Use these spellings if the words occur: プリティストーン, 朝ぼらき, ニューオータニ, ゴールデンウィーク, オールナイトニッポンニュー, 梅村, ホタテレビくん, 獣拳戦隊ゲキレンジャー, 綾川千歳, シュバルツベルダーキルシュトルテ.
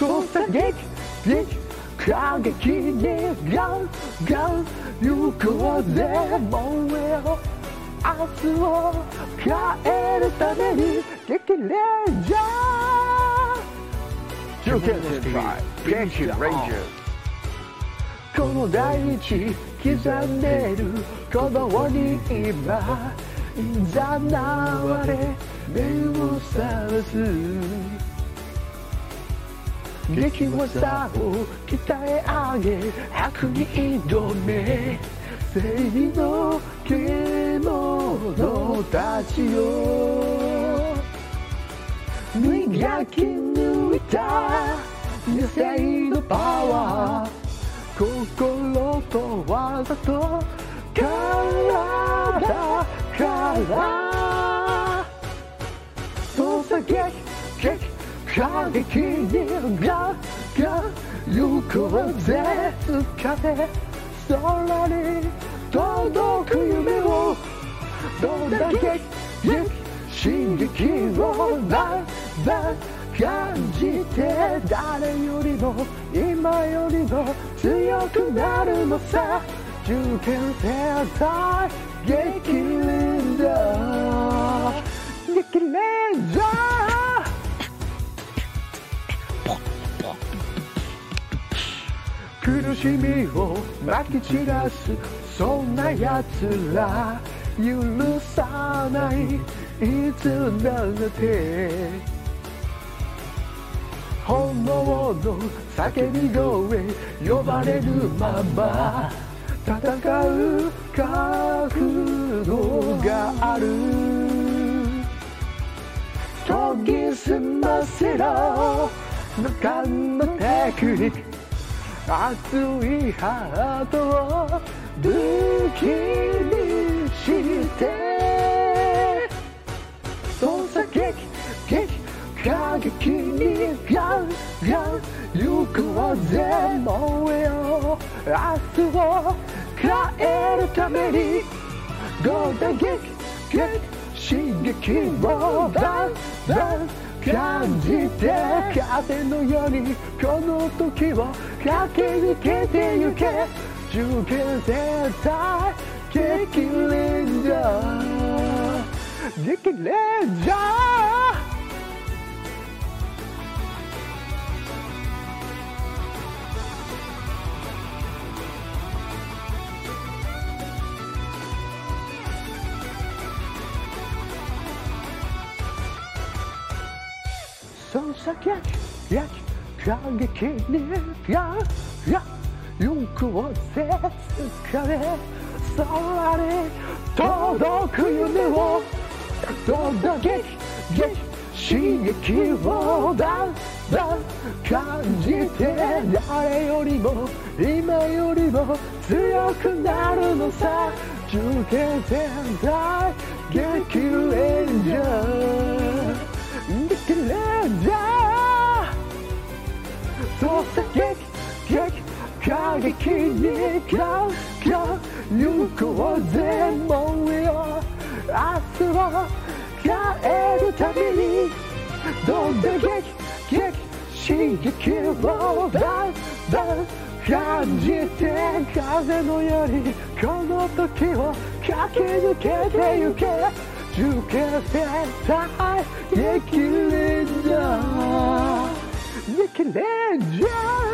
そうさげき感激にガン行こうぜもうえを明日を変えるために激レンジャー激レンジャーこの大地刻んでる鼓動に今いざなわれ目を覚ます激技を鍛え上げ白に挑め正義の獣たちよ磨き抜いた野生のパワー心と技と体からそうさ過激にガン行こうぜ掴め空に届く夢をどんだけ刺激をだ感じて誰よりも今よりも強くなるのさ受験生だ激レンジャー激レンジャー苦しみをまき散らすそんなやつら許さないいつなんて本能の叫び声呼ばれるまま戦う覚悟がある研ぎ澄ませろ中のテクニック熱いハートを武器にしてそうさ激過激にガン行こうぜ燃えよう明日を変えるためにゴーダ激刺激をダン感じて風のようにこの時を駆け抜けてゆけ受験生たち激レンジャー激レンジャーそうさ感激に行こうぜ疲れ空に届く夢をどんだけ刺激をだん感じて誰よりも今よりも強くなるのさ受験生だ激レンジャー激レンジャーそうさ過激に行こうぜもうよ明日を変えるためにどんだけ刺激をだん感じて風のようにこの時を駆け抜けてゆけ受験生対激レンジャー激レンジャー